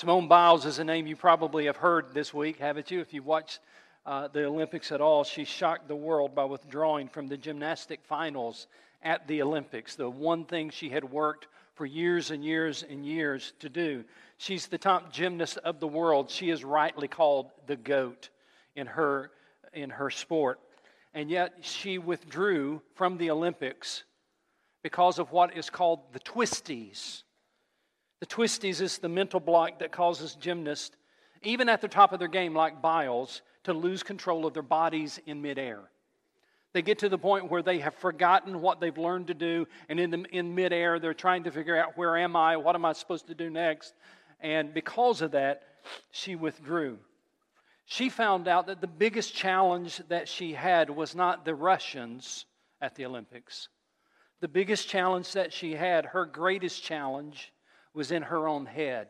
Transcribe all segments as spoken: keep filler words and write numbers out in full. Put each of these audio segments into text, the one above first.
Simone Biles is a name you probably have heard this week, haven't you? If you've watched uh, the Olympics at all, she shocked the world by withdrawing from the gymnastic finals at the Olympics, the one thing she had worked for years and years and years to do. She's the top gymnast of the world. She is rightly called the GOAT in her in her sport. And yet she withdrew from the Olympics because of what is called the twisties. The twisties is the mental block that causes gymnasts, even at the top of their game like Biles, to lose control of their bodies in midair. They get to the point where they have forgotten what they've learned to do, and in the, in midair, they're trying to figure out, where am I? What am I supposed to do next? And because of that, she withdrew. She found out that the biggest challenge that she had was not the Russians at the Olympics. The biggest challenge that she had, her greatest challenge, was in her own head.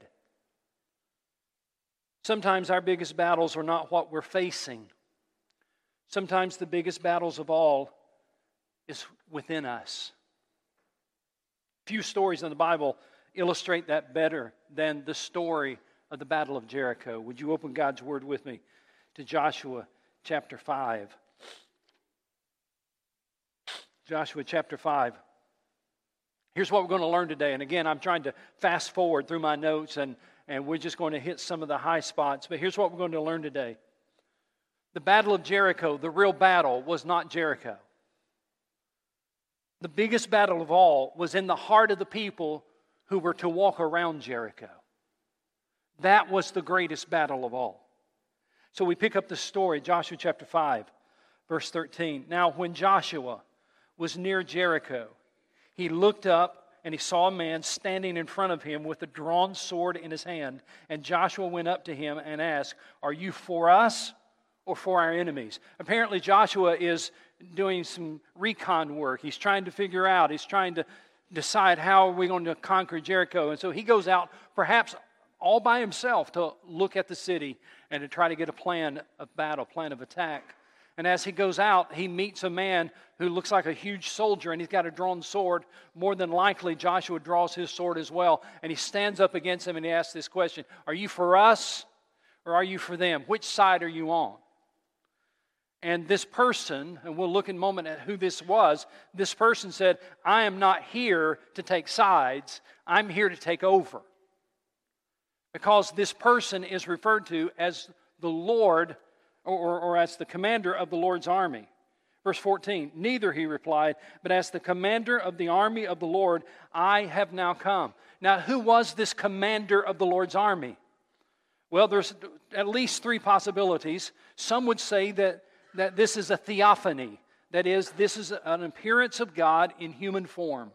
Sometimes our biggest battles are not what we're facing. Sometimes the biggest battles of all is within us. Few stories in the Bible illustrate that better than the story of the Battle of Jericho. Would you open God's Word with me to Joshua chapter five? Joshua chapter five. Here's what we're going to learn today. And again, I'm trying to fast forward through my notes, and, and we're just going to hit some of the high spots. But here's what we're going to learn today. The Battle of Jericho, the real battle, was not Jericho. The biggest battle of all was in the heart of the people who were to walk around Jericho. That was the greatest battle of all. So we pick up the story, Joshua chapter five, verse thirteen. Now when Joshua was near Jericho, he looked up and he saw a man standing in front of him with a drawn sword in his hand. And Joshua went up to him and asked, "Are you for us or for our enemies?" Apparently Joshua is doing some recon work. He's trying to figure out, he's trying to decide, how are we going to conquer Jericho? And so he goes out, perhaps all by himself, to look at the city and to try to get a plan of battle, plan of attack. And as he goes out, he meets a man who looks like a huge soldier, and he's got a drawn sword. More than likely, Joshua draws his sword as well, and he stands up against him and he asks this question, "Are you for us or are you for them? Which side are you on?" And this person, and we'll look in a moment at who this was, this person said, "I am not here to take sides. I'm here to take over." Because this person is referred to as the Lord, or, or as the commander of the Lord's army. Verse fourteen, "Neither," he replied, "but as the commander of the army of the Lord, I have now come." Now, who was this commander of the Lord's army? Well, there's at least three possibilities. Some would say that That this is a theophany. That is, this is an appearance of God in human form.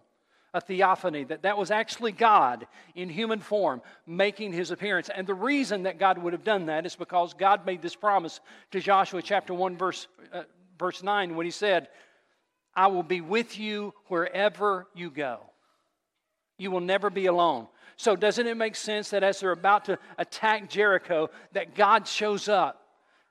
A theophany. That that was actually God in human form making his appearance. And the reason that God would have done that is because God made this promise to Joshua chapter one verse, uh, verse nine when he said, "I will be with you wherever you go. You will never be alone." So doesn't it make sense that as they're about to attack Jericho, that God shows up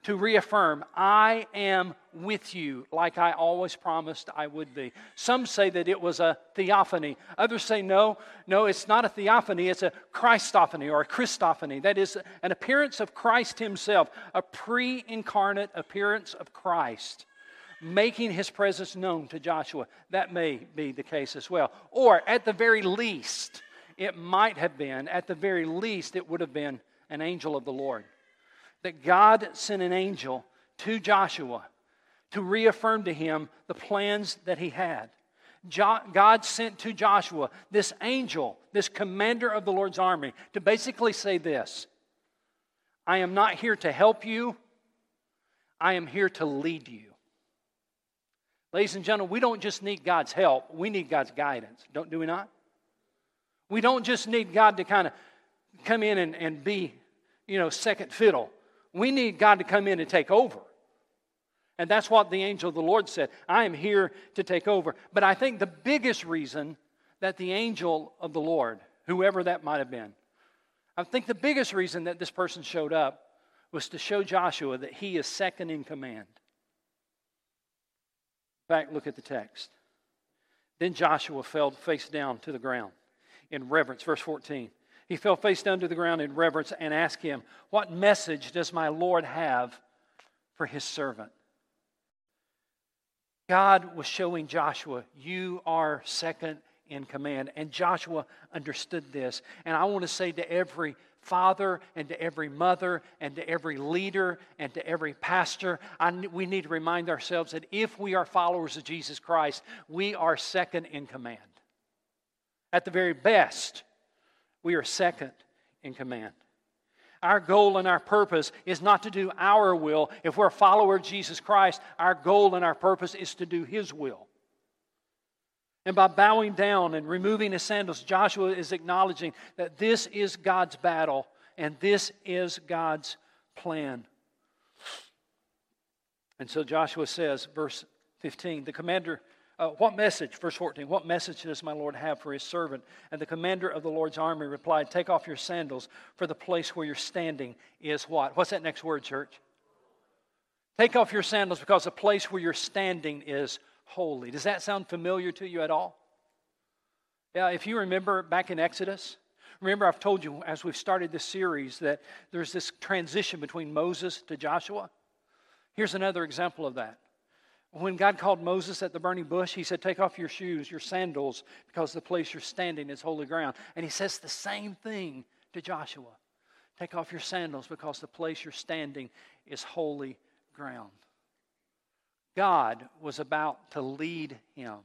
to reaffirm, "I am with you like I always promised I would be"? Some say that it was a theophany. Others say no, no, it's not a theophany, it's a Christophany or a Christophany. That is an appearance of Christ himself, a pre-incarnate appearance of Christ, making his presence known to Joshua. That may be the case as well. Or at the very least, it might have been, at the very least, it would have been an angel of the Lord. That God sent an angel to Joshua to reaffirm to him the plans that he had. Jo- God sent to Joshua this angel, this commander of the Lord's army, to basically say this: "I am not here to help you. I am here to lead you." Ladies and gentlemen, we don't just need God's help. We need God's guidance. Don't do we not? We don't just need God to kind of come in and, and be, you know, second fiddle. We need God to come in and take over. And that's what the angel of the Lord said. "I am here to take over." But I think the biggest reason that the angel of the Lord, whoever that might have been, I think the biggest reason that this person showed up was to show Joshua that he is second in command. In fact, look at the text. "Then Joshua fell face down to the ground in reverence." Verse fourteen. He fell face down to the ground in reverence and asked him, "What message does my Lord have for his servant?" God was showing Joshua, you are second in command. And Joshua understood this. And I want to say to every father and to every mother and to every leader and to every pastor, I, we need to remind ourselves that if we are followers of Jesus Christ, we are second in command. At the very best, we are second in command. Our goal and our purpose is not to do our will. If we're a follower of Jesus Christ, our goal and our purpose is to do His will. And by bowing down and removing his sandals, Joshua is acknowledging that this is God's battle and this is God's plan. And so Joshua says, verse fifteen, the commander, uh, what message, verse fourteen, what message does my Lord have for his servant? And the commander of the Lord's army replied, take off your sandals, for the place where you're standing is what? What's that next word, church? Take off your sandals because the place where you're standing is holy. Does that sound familiar to you at all? Yeah, if you remember back in Exodus, remember I've told you as we've started this series that there's this transition between Moses to Joshua. Here's another example of that. When God called Moses at the burning bush, He said, take off your shoes, your sandals, because the place you're standing is holy ground. And He says the same thing to Joshua. Take off your sandals because the place you're standing is holy ground. God was about to lead him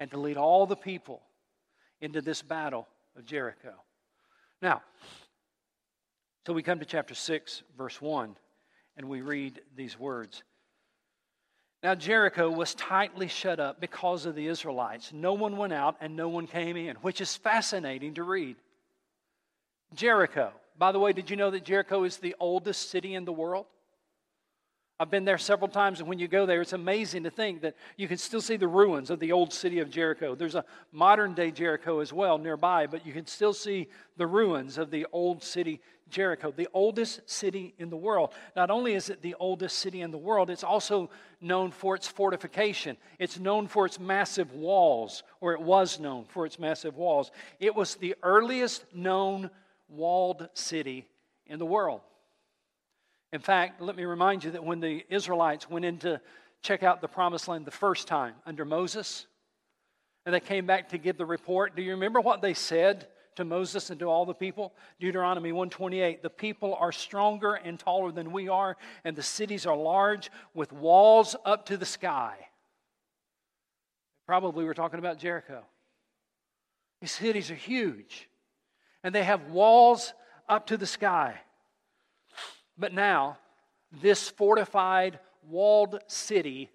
and to lead all the people into this battle of Jericho. Now, so we come to chapter six, verse one, and we read these words. Now Jericho was tightly shut up because of the Israelites. No one went out and no one came in, which is fascinating to read. Jericho. By the way, did you know that Jericho is the oldest city in the world? I've been there several times, and when you go there, it's amazing to think that you can still see the ruins of the old city of Jericho. There's a modern-day Jericho as well nearby, but you can still see the ruins of the old city Jericho, the oldest city in the world. Not only is it the oldest city in the world, it's also known for its fortification. It's known for its massive walls, or it was known for its massive walls. It was the earliest known walled city in the world. In fact, let me remind you that when the Israelites went in to check out the Promised Land the first time under Moses, and they came back to give the report, do you remember what they said to Moses and to all the people? Deuteronomy one twenty-eight, the people are stronger and taller than we are, and the cities are large with walls up to the sky. Probably we're talking about Jericho. These cities are huge, and they have walls up to the sky. But now, this fortified, walled city,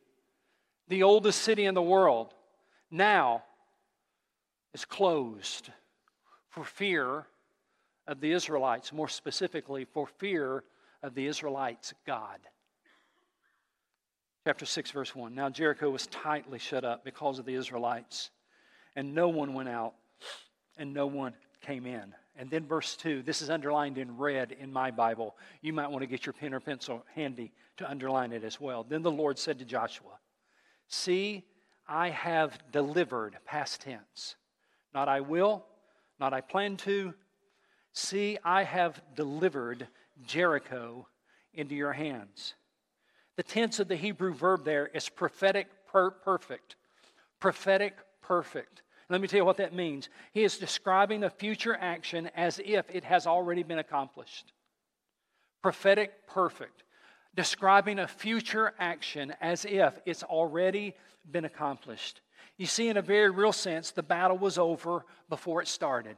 the oldest city in the world, now is closed for fear of the Israelites, more specifically, for fear of the Israelites' God. Chapter six, verse one. Now Jericho was tightly shut up because of the Israelites, and no one went out, and no one came in. And then verse two, this is underlined in red in my Bible. You might want to get your pen or pencil handy to underline it as well. Then the Lord said to Joshua, see, I have delivered, past tense. Not I will, not I plan to. See, I have delivered Jericho into your hands. The tense of the Hebrew verb there is prophetic per- perfect. Prophetic perfect. Let me tell you what that means. He is describing a future action as if it has already been accomplished. Prophetic perfect. Describing a future action as if it's already been accomplished. You see, in a very real sense, the battle was over before it started.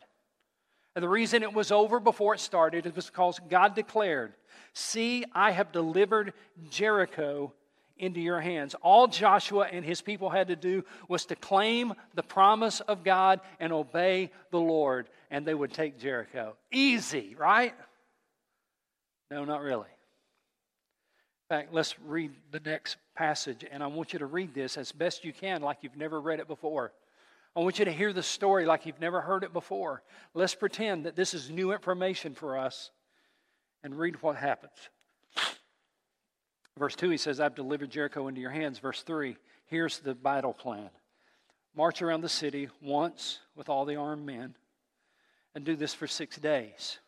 And the reason it was over before it started is because God declared, see, I have delivered Jericho into your hands. All Joshua and his people had to do was to claim the promise of God and obey the Lord, and they would take Jericho. Easy, right? No, not really. In fact, let's read the next passage, and I want you to read this as best you can like you've never read it before. I want you to hear the story like you've never heard it before. Let's pretend that this is new information for us and read what happens. Verse two, he says, I've delivered Jericho into your hands. Verse three, here's the battle plan. March around the city once with all the armed men, and do this for six days.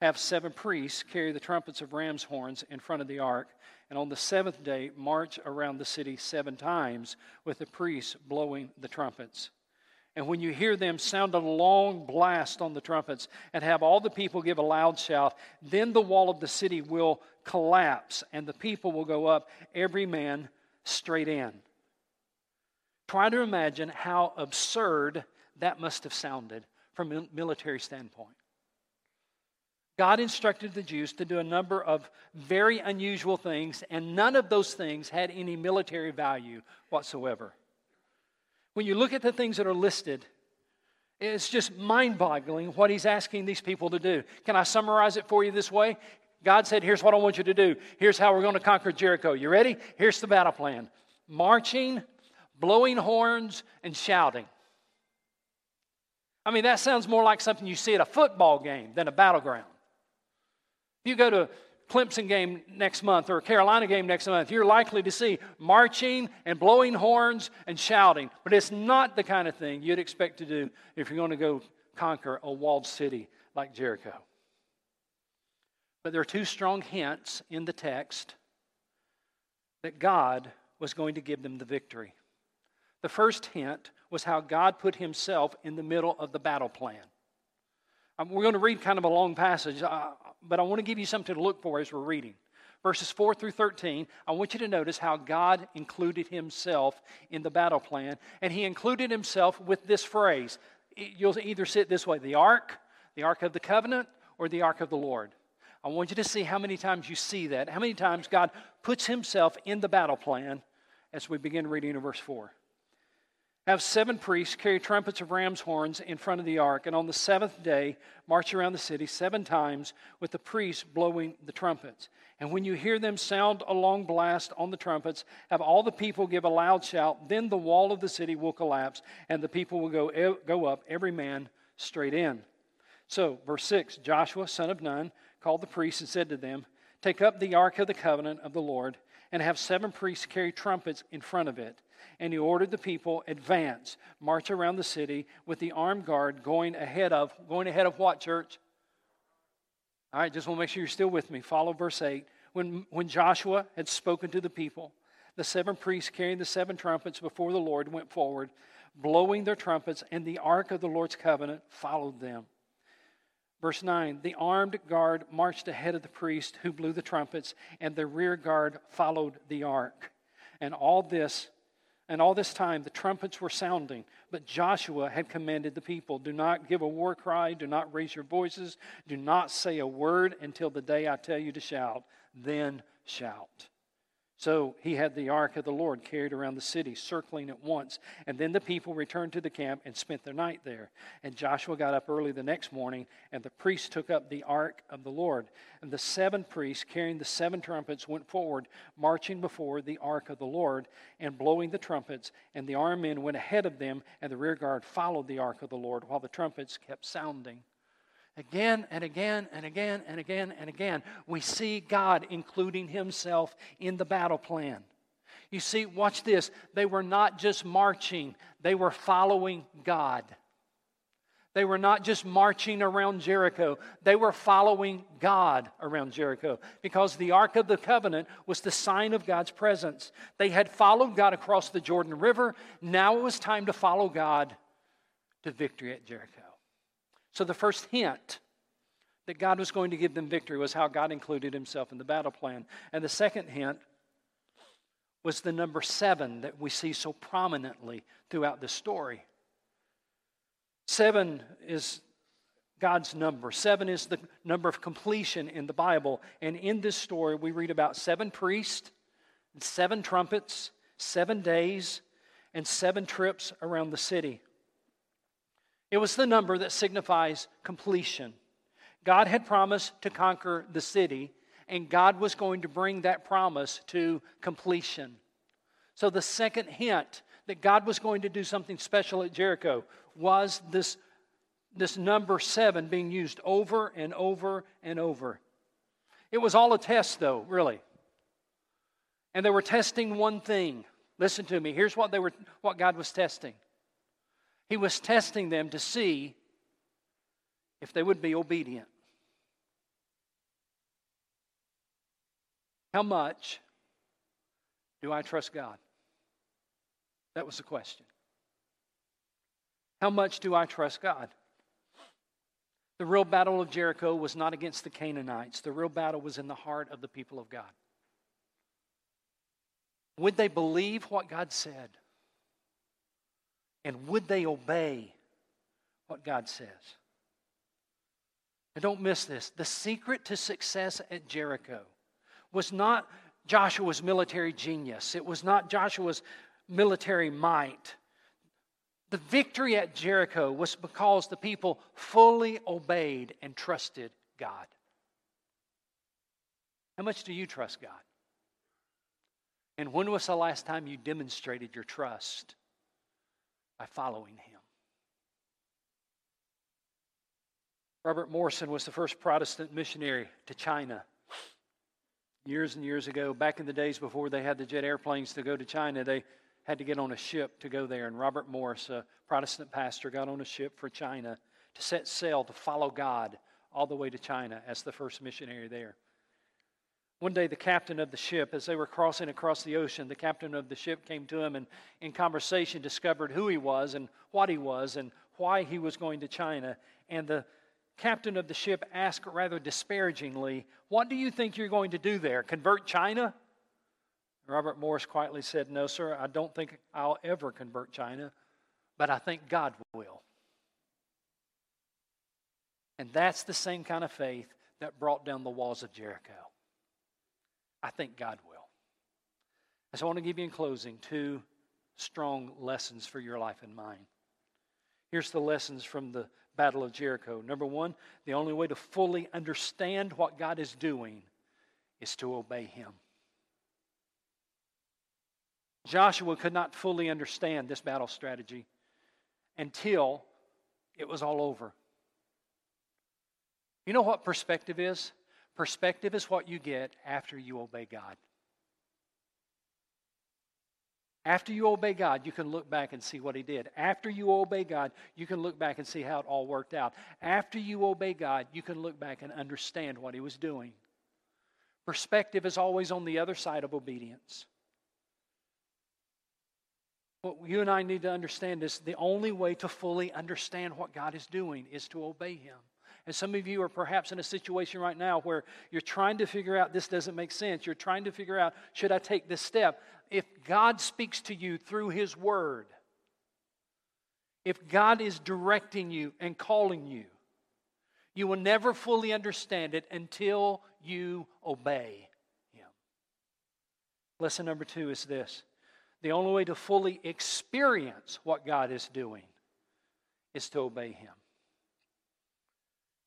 Have seven priests carry the trumpets of ram's horns in front of the ark, and on the seventh day march around the city seven times with the priests blowing the trumpets. And when you hear them, sound a long blast on the trumpets and have all the people give a loud shout. Then the wall of the city will collapse and the people will go up, every man straight in. Try to imagine how absurd that must have sounded from a military standpoint. God instructed the Jews to do a number of very unusual things, and none of those things had any military value whatsoever. When you look at the things that are listed, it's just mind-boggling what he's asking these people to do. Can I summarize it for you this way? God said, here's what I want you to do. Here's how we're going to conquer Jericho. You ready? Here's the battle plan. Marching, blowing horns, and shouting. I mean, that sounds more like something you see at a football game than a battleground. If you go to a Clemson game next month or a Carolina game next month, you're likely to see marching and blowing horns and shouting. But it's not the kind of thing you'd expect to do if you're going to go conquer a walled city like Jericho. But there are two strong hints in the text that God was going to give them the victory. The first hint was how God put himself in the middle of the battle plan. We're going to read kind of a long passage, but I want to give you something to look for as we're reading. Verses four through thirteen, I want you to notice how God included himself in the battle plan. And he included himself with this phrase. You'll either see it this way, the ark, the ark of the covenant, or the ark of the Lord. I want you to see how many times you see that, how many times God puts himself in the battle plan as we begin reading in verse four. Have seven priests carry trumpets of ram's horns in front of the ark, and on the seventh day march around the city seven times with the priests blowing the trumpets. And when you hear them sound a long blast on the trumpets, have all the people give a loud shout, then the wall of the city will collapse, and the people will go, go up, every man straight in. So, verse six, Joshua, son of Nun, called the priests and said to them, take up the ark of the covenant of the Lord, and have seven priests carry trumpets in front of it. And he ordered the people, advance, march around the city with the armed guard going ahead of, going ahead of what, church? All right, just want to make sure you're still with me. Follow verse eight. When, when Joshua had spoken to the people, the seven priests carrying the seven trumpets before the Lord went forward, blowing their trumpets, and the ark of the Lord's covenant followed them. Verse nine, the armed guard marched ahead of the priest who blew the trumpets, and the rear guard followed the ark. And all this... And all this time the trumpets were sounding, but Joshua had commanded the people, do not give a war cry, do not raise your voices, do not say a word until the day I tell you to shout, then shout. So he had the ark of the Lord carried around the city, circling it once. And then the people returned to the camp and spent their night there. And Joshua got up early the next morning, and the priests took up the ark of the Lord. And the seven priests, carrying the seven trumpets, went forward, marching before the ark of the Lord and blowing the trumpets. And the armed men went ahead of them, and the rear guard followed the ark of the Lord, while the trumpets kept sounding. Again and again and again and again and again, we see God including himself in the battle plan. You see, watch this. They were not just marching. They were following God. They were not just marching around Jericho. They were following God around Jericho, because the Ark of the Covenant was the sign of God's presence. They had followed God across the Jordan River. Now it was time to follow God to victory at Jericho. So the first hint that God was going to give them victory was how God included himself in the battle plan. And the second hint was the number seven that we see so prominently throughout the story. Seven is God's number. Seven is the number of completion in the Bible. And in this story, we read about seven priests, seven trumpets, seven days, and seven trips around the city. It was the number that signifies completion. God had promised to conquer the city, and God was going to bring that promise to completion. So the second hint that God was going to do something special at Jericho was this, this number seven being used over and over and over. It was all a test, though, really. And they were testing one thing. Listen to me. Here's what they were, what God was testing. He was testing them to see if they would be obedient. How much do I trust God? That was the question. How much do I trust God? The real battle of Jericho was not against the Canaanites. The real battle was in the heart of the people of God. Would they believe what God said? And would they obey what God says? And don't miss this. The secret to success at Jericho was not Joshua's military genius. It was not Joshua's military might. The victory at Jericho was because the people fully obeyed and trusted God. How much do you trust God? And when was the last time you demonstrated your trust by following Him? Robert Morrison was the first Protestant missionary to China. Years and years ago, back in the days before they had the jet airplanes to go to China, they had to get on a ship to go there. And Robert Morris, a Protestant pastor, got on a ship for China to set sail to follow God all the way to China as the first missionary there. One day the captain of the ship, as they were crossing across the ocean, the captain of the ship came to him and in conversation discovered who he was and what he was and why he was going to China. And the captain of the ship asked rather disparagingly, "What do you think you're going to do there? Convert China?" Robert Morris quietly said, "No, sir, I don't think I'll ever convert China, but I think God will." And that's the same kind of faith that brought down the walls of Jericho. I think God will. And so I want to give you in closing two strong lessons for your life and mine. Here's the lessons from the Battle of Jericho. Number one, the only way to fully understand what God is doing is to obey Him. Joshua could not fully understand this battle strategy until it was all over. You know what perspective is? Perspective is what you get after you obey God. After you obey God, you can look back and see what He did. After you obey God, you can look back and see how it all worked out. After you obey God, you can look back and understand what He was doing. Perspective is always on the other side of obedience. What you and I need to understand is the only way to fully understand what God is doing is to obey Him. And some of you are perhaps in a situation right now where you're trying to figure out this doesn't make sense. You're trying to figure out, should I take this step? If God speaks to you through His Word, if God is directing you and calling you, you will never fully understand it until you obey Him. Lesson number two is this. The only way to fully experience what God is doing is to obey Him.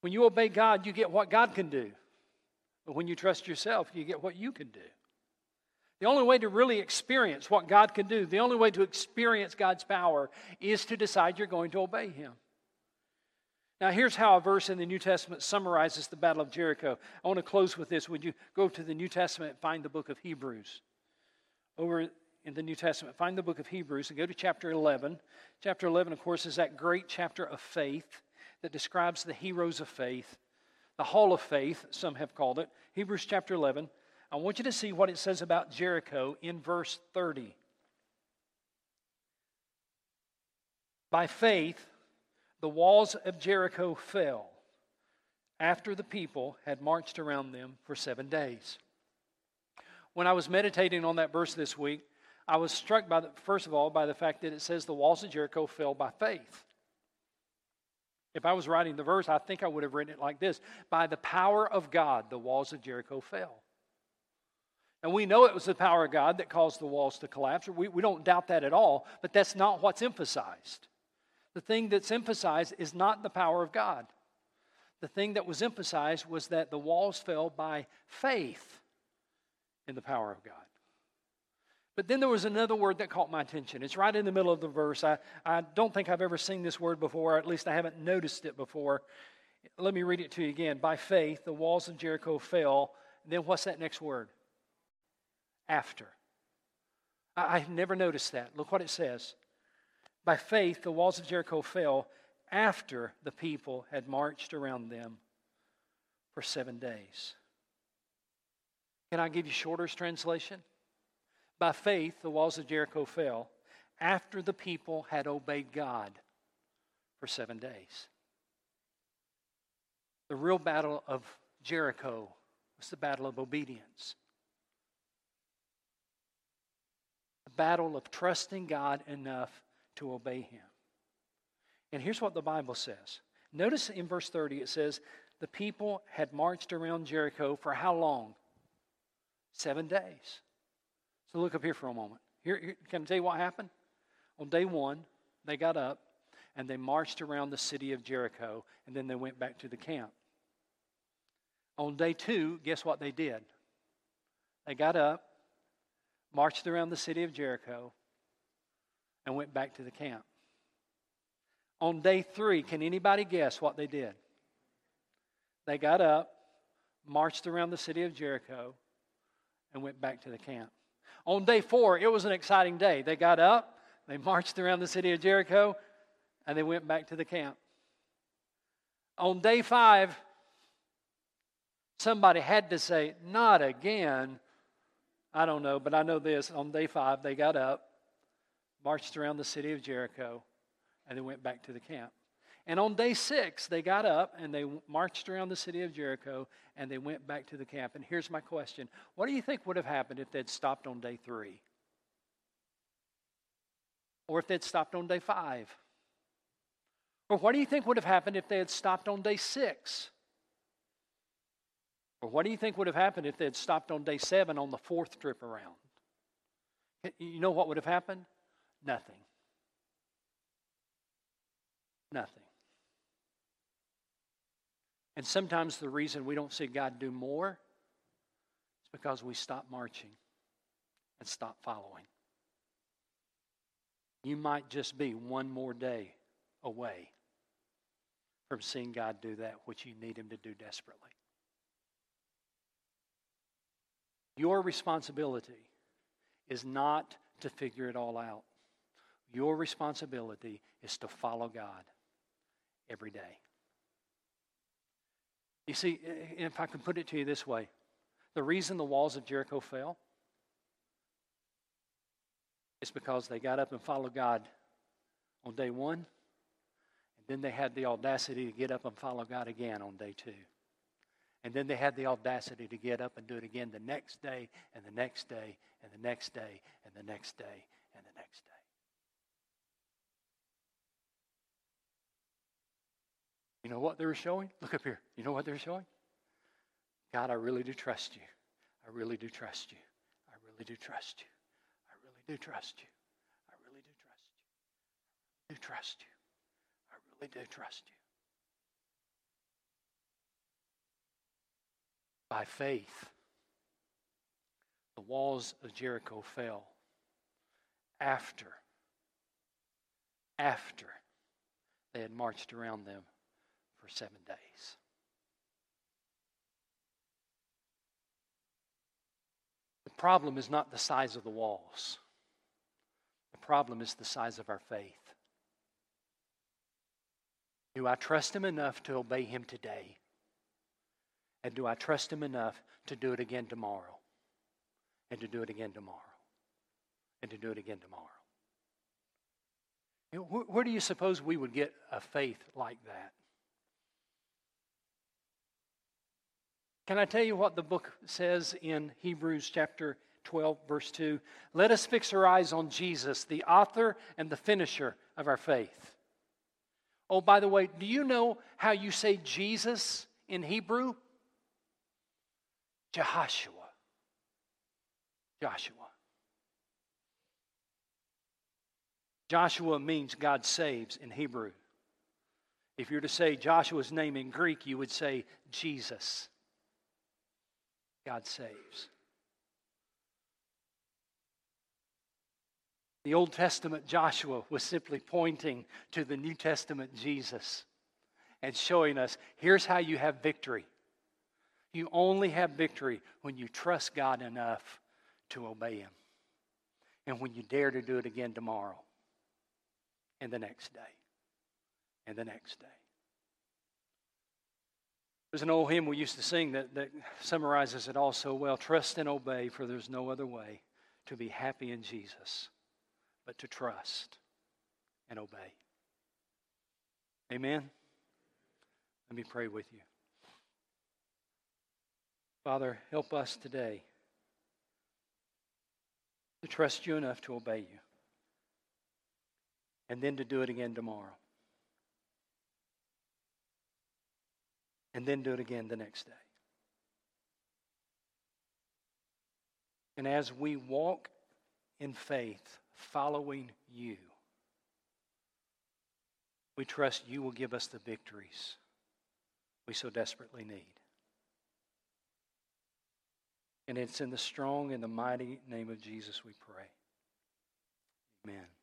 When you obey God, you get what God can do. But when you trust yourself, you get what you can do. The only way to really experience what God can do, the only way to experience God's power is to decide you're going to obey Him. Now here's how a verse in the New Testament summarizes the Battle of Jericho. I want to close with this. Would you go to the New Testament and find the book of Hebrews? Over in the New Testament, find the book of Hebrews and go to chapter eleven. Chapter eleven, of course, is that great chapter of faith that describes the heroes of faith, the hall of faith, some have called it. Hebrews chapter eleven. I want you to see what it says about Jericho in verse thirty. By faith, the walls of Jericho fell after the people had marched around them for seven days. When I was meditating on that verse this week, I was struck by, the, first of all, by the fact that it says the walls of Jericho fell by faith. If I was writing the verse, I think I would have written it like this. By the power of God, the walls of Jericho fell. And we know it was the power of God that caused the walls to collapse. We, we don't doubt that at all, but that's not what's emphasized. The thing that's emphasized is not the power of God. The thing that was emphasized was that the walls fell by faith in the power of God. But then there was another word that caught my attention. It's right in the middle of the verse. I, I don't think I've ever seen this word before, or at least I haven't noticed it before. Let me read it to you again. By faith, the walls of Jericho fell. And then what's that next word? After. I, I've never noticed that. Look what it says. By faith, the walls of Jericho fell after the people had marched around them for seven days. Can I give you Shorter's translation? By faith, the walls of Jericho fell after the people had obeyed God for seven days. The real battle of Jericho was the battle of obedience. The battle of trusting God enough to obey Him. And here's what the Bible says. Notice in verse thirty it says, the people had marched around Jericho for how long? Seven days. So look up here for a moment. Here, here, can I tell you what happened? On day one, they got up and they marched around the city of Jericho, and then they went back to the camp. On day two, guess what they did? They got up, marched around the city of Jericho, and went back to the camp. On day three, can anybody guess what they did? They got up, marched around the city of Jericho, and went back to the camp. On day four, it was an exciting day. They got up, they marched around the city of Jericho, and they went back to the camp. On day five, somebody had to say, not again. I don't know, but I know this. On day five, they got up, marched around the city of Jericho, and they went back to the camp. And on day six, they got up and they marched around the city of Jericho and they went back to the camp. And here's my question. What do you think would have happened if they'd stopped on day three? Or if they'd stopped on day five? Or what do you think would have happened if they had stopped on day six? Or what do you think would have happened if they had stopped on day seven on the fourth trip around? You know what would have happened? Nothing. Nothing. And sometimes the reason we don't see God do more is because we stop marching and stop following. You might just be one more day away from seeing God do that which you need Him to do desperately. Your responsibility is not to figure it all out. Your responsibility is to follow God every day. You see, if I can put it to you this way, the reason the walls of Jericho fell is because they got up and followed God on day one, and then they had the audacity to get up and follow God again on day two. And then they had the audacity to get up and do it again the next day, and the next day, and the next day, and the next day, and the next day. You know what they were showing? Look up here. You know what they were showing? God, I really do trust you. I really do trust you. I really do trust you. I really do trust you. I really do trust you. I really do trust you. I really do trust you. By faith, the walls of Jericho fell after, after they had marched around them for seven days. The problem is not the size of the walls. The problem is the size of our faith. Do I trust Him enough to obey Him today? And do I trust Him enough to do it again tomorrow? And to do it again tomorrow? And to do it again tomorrow? You know, wh- where do you suppose we would get a faith like that? Can I tell you what the book says in Hebrews chapter twelve, verse two? Let us fix our eyes on Jesus, the author and the finisher of our faith. Oh, by the way, do you know how you say Jesus in Hebrew? Jehoshua. Joshua. Joshua means God saves in Hebrew. If you were to say Joshua's name in Greek, you would say Jesus. God saves. The Old Testament Joshua was simply pointing to the New Testament Jesus and showing us, here's how you have victory. You only have victory when you trust God enough to obey Him. And when you dare to do it again tomorrow and the next day and the next day. There's an old hymn we used to sing that, that summarizes it all so well. Trust and obey, for there's no other way to be happy in Jesus but to trust and obey. Amen? Let me pray with you. Father, help us today to trust you enough to obey you, and then to do it again tomorrow, and then do it again the next day. And as we walk in faith, following you, we trust you will give us the victories we so desperately need. And it's in the strong and the mighty name of Jesus we pray. Amen.